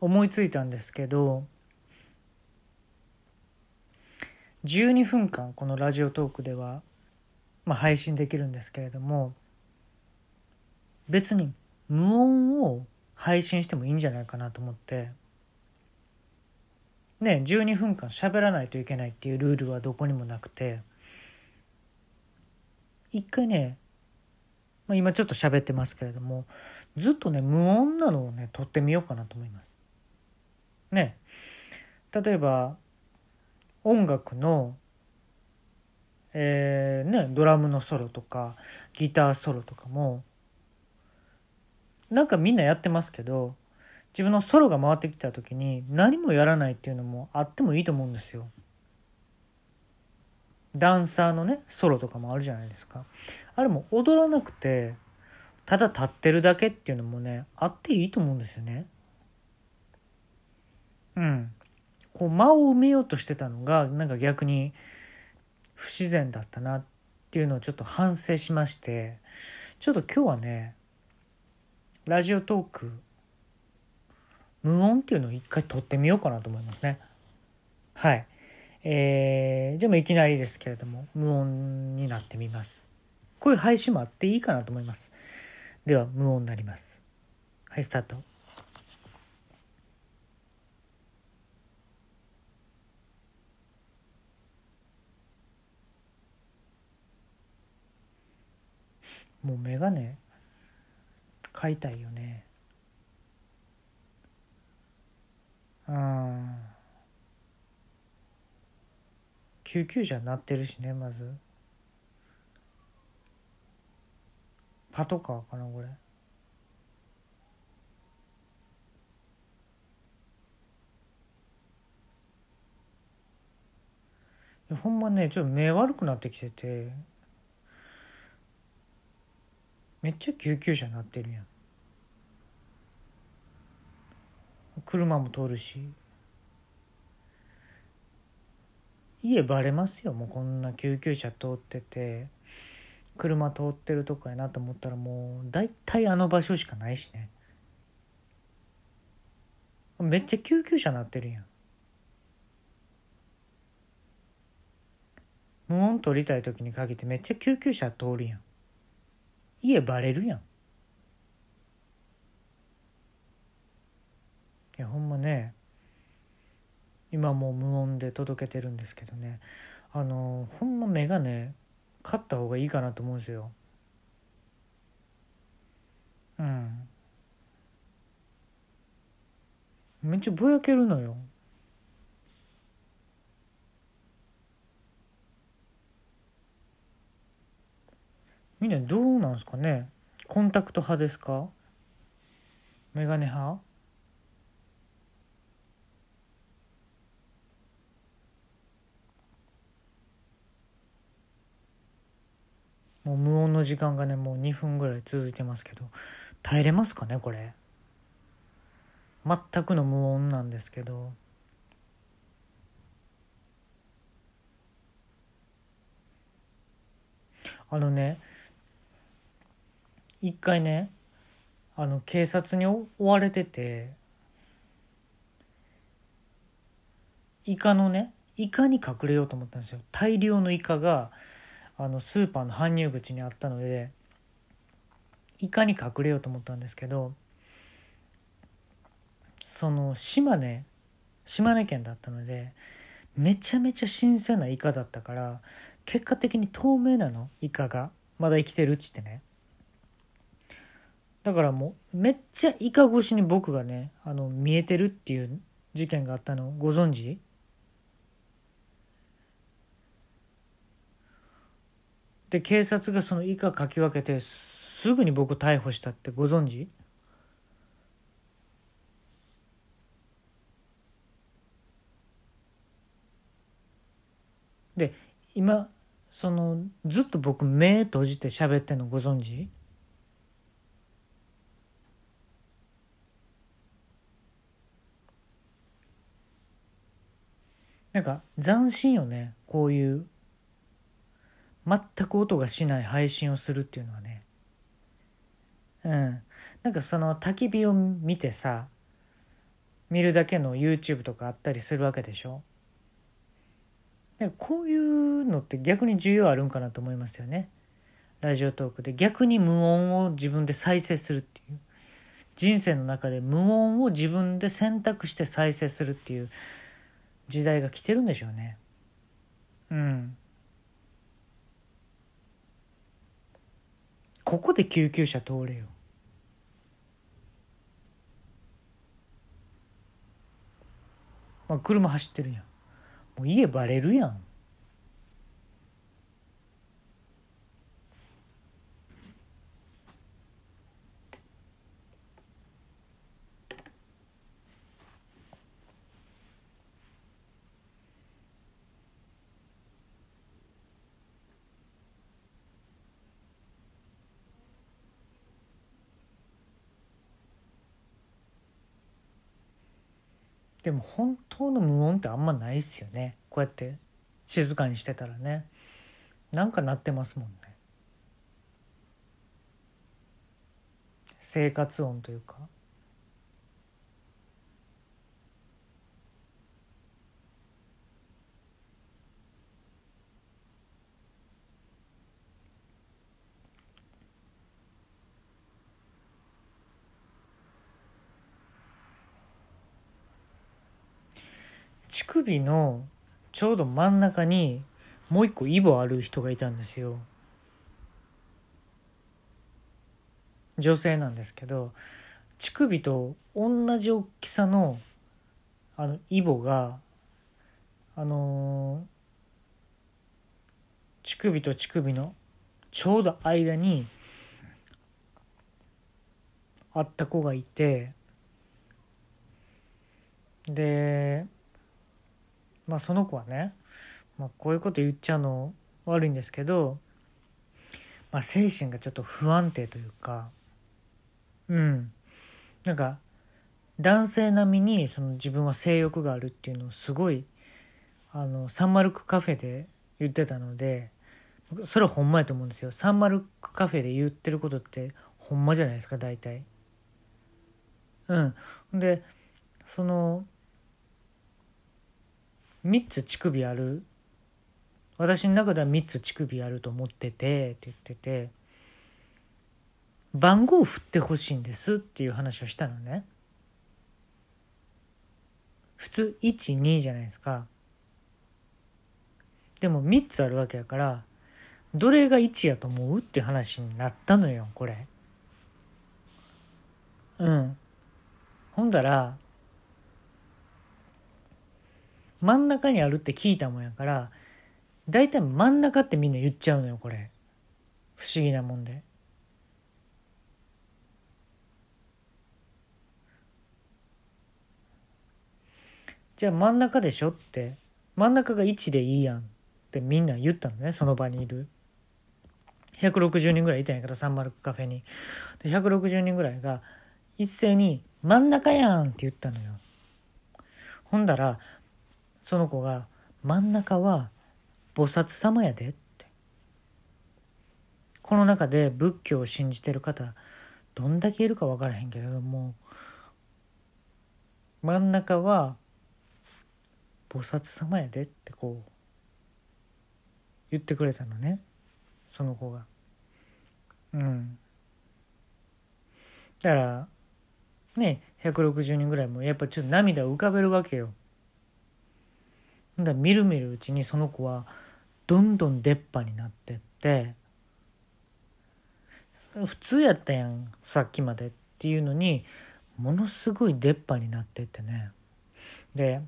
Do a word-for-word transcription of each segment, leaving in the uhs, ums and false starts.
思いついたんですけど、じゅうにふんかんこのラジオトークでは、まあ、配信できるんですけれども、別に無音を配信してもいいんじゃないかなと思ってね、じゅうにふんかん喋らないといけないっていうルールはどこにもなくて、一回ね、まあ、今ちょっと喋ってますけれども、ずっとね無音なのをね撮ってみようかなと思いますね。例えば音楽の、えーね、ドラムのソロとかギターソロとかもなんかみんなやってますけど、自分のソロが回ってきた時に何もやらないっていうのもあってもいいと思うんですよ。ダンサーのねソロとかもあるじゃないですか。あれも踊らなくてただ立ってるだけっていうのもねあっていいと思うんですよね。うん。こう間を埋めようとしてたのがなんか逆に不自然だったなっていうのをちょっと反省しまして、ちょっと今日はねラジオトーク無音っていうのを一回撮ってみようかなと思いますね。はい、えー、じゃあもういきなりですけれども無音になってみます。こういう配信もあっていいかなと思います。では無音になります。はい、スタート。もう眼鏡買いたいよね。うん、救急車鳴ってるしね。まずパトカーかなこれ。いやほんまねちょっと目悪くなってきてて、めっちゃ救急車鳴ってるやん。車も通るし、家バレますよ。もうこんな救急車通ってて車通ってるとこやなと思ったらもうだいたいあの場所しかないしね。めっちゃ救急車鳴ってるやん。無音取りたい時に限ってめっちゃ救急車通るやん。家バレるやん。いやほんまね今もう無音で届けてるんですけどね、あのほんまメガネ買った方がいいかなと思うんですよ。うん、めっちゃぼやけるのよ。みんなどうなんすかね。コンタクト派ですか、メガネ派。もう無音の時間がねもうにふんぐらい続いてますけど、耐えれますかねこれ。全くの無音なんですけど、あのね一回ねあの警察に追われてて、イカのねイカに隠れようと思ったんですよ。大量のイカがあのスーパーの搬入口にあったのでイカに隠れようと思ったんですけど、その島根島根県だったのでめちゃめちゃ新鮮なイカだったから、結果的に透明なのイカがまだ生きてるっちってね。だからもうめっちゃイカ越しに僕がねあの見えてるっていう事件があったのご存知？で警察がそのイカかき分けてすぐに僕逮捕したってご存知？で今そのずっと僕目閉じて喋ってんのご存知？なんか斬新よね、こういう全く音がしない配信をするっていうのはね。うん、なんかその焚き火を見てさ、見るだけの YouTube とかあったりするわけでしょ。でこういうのって逆に需要あるんかなと思いますよね。ラジオトークで逆に無音を自分で再生するっていう、人生の中で無音を自分で選択して再生するっていう時代が来てるんでしょうね。うん。ここで救急車通れよ。まあ、車走ってるやん。もう家バレるやん。でも本当の無音ってあんまないっすよね。こうやって静かにしてたらね、なんか鳴ってますもんね。生活音というか。乳首のちょうど真ん中にもう一個イボある人がいたんですよ。女性なんですけど、乳首と同じ大きさのあのイボが、あのー、乳首と乳首のちょうど間にあった子がいて、でまあ、その子はね、まあ、こういうこと言っちゃうの悪いんですけど、まあ、精神がちょっと不安定というか、うん、なんか男性並みにその自分は性欲があるっていうのをすごいあのサンマルクカフェで言ってたので、それはほんまやと思うんですよ。サンマルクカフェで言ってることってほんまじゃないですか、大体。うん。で、そのみっつ乳首ある、私の中ではみっつ乳首あると思っててって言ってて、番号を振ってほしいんですっていう話をしたのね。普通いち、にじゃないですか。でもみっつあるわけやから、どれがいちやと思うっていう話になったのよ、これ。うん。ほんだら真ん中にあるって聞いたもんやから、大体真ん中ってみんな言っちゃうのよ、これ。不思議なもんで。じゃあ真ん中でしょって、真ん中がいちでいいやんってみんな言ったのね、その場にいるひゃくろくじゅうにんぐらいいたんやけど、サンマルクカフェに。でひゃくろくじゅうにんぐらいが一斉に真ん中やんって言ったのよ。ほんだらその子が、真ん中は菩薩様やでって、この中で仏教を信じてる方どんだけいるか分からへんけれども、真ん中は菩薩様やでってこう言ってくれたのね、その子が。うん。だからね、ひゃくろくじゅうにんぐらいもやっぱちょっと涙を浮かべるわけよ。だみるみるうちにその子はどんどん出っ歯になってって、普通やったやんさっきまでっていうのに、ものすごい出っ歯になってってね。で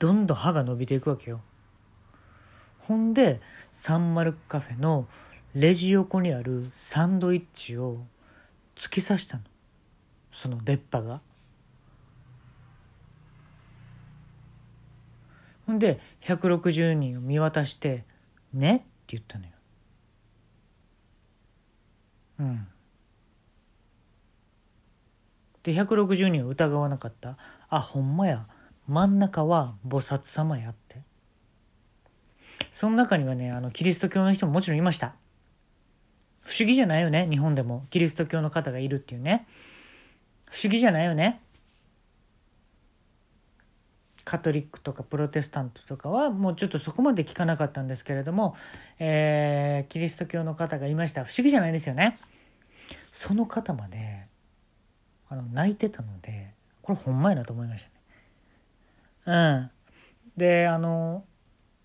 どんどん歯が伸びていくわけよ。ほんでサンマルクカフェのレジ横にあるサンドイッチを突き刺したの、その出っ歯が。ほんでひゃくろくじゅうにんを見渡して「ね」って言ったのよ。うん。でひゃくろくじゅうにんを疑わなかった。あ、ほんまや、真ん中は菩薩様やって。その中にはね、あのキリスト教の人ももちろんいました。不思議じゃないよね。日本でもキリスト教の方がいるっていうね、不思議じゃないよね。カトリックとかプロテスタントとかはもうちょっとそこまで聞かなかったんですけれども、えー、キリスト教の方がいました。不思議じゃないですよね。その方まであの泣いてたので、これほんまやなと思いましたね。うん。で、あの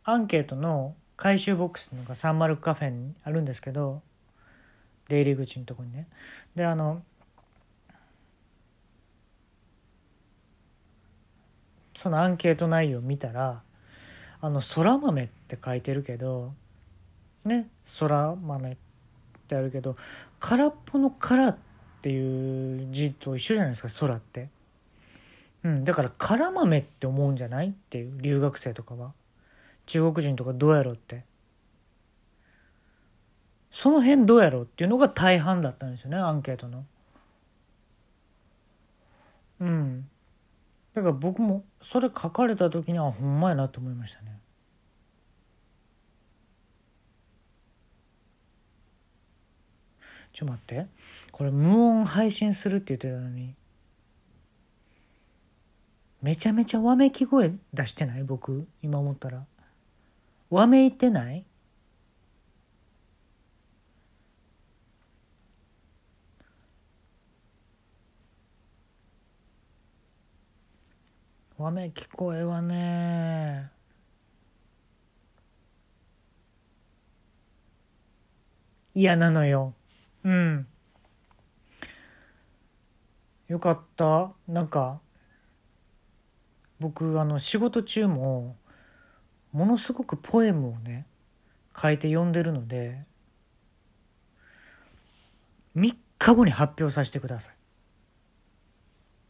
アンケートの回収ボックスのがサンマルクカフェにあるんですけど、出入り口のとこにね。で、あのそのアンケート内容を見たら、あの空豆って書いてるけどね、空豆ってあるけど、空っぽの空っていう字と一緒じゃないですか、空って、うん、だから空豆って思うんじゃないっていう、留学生とかは、中国人とかどうやろうって、その辺どうやろうっていうのが大半だったんですよね、アンケートの。うん。だから僕もそれ書かれた時にはほんまやなと思いましたね。ちょっと待って、これ無音配信するって言ってたのにめちゃめちゃわめき声出してない？僕今思ったらわめいてない？わめき声はね、嫌なのよ。うん。よかった。なんか僕あの仕事中もものすごくポエムをね書いて読んでるので、みっかごに発表させてください。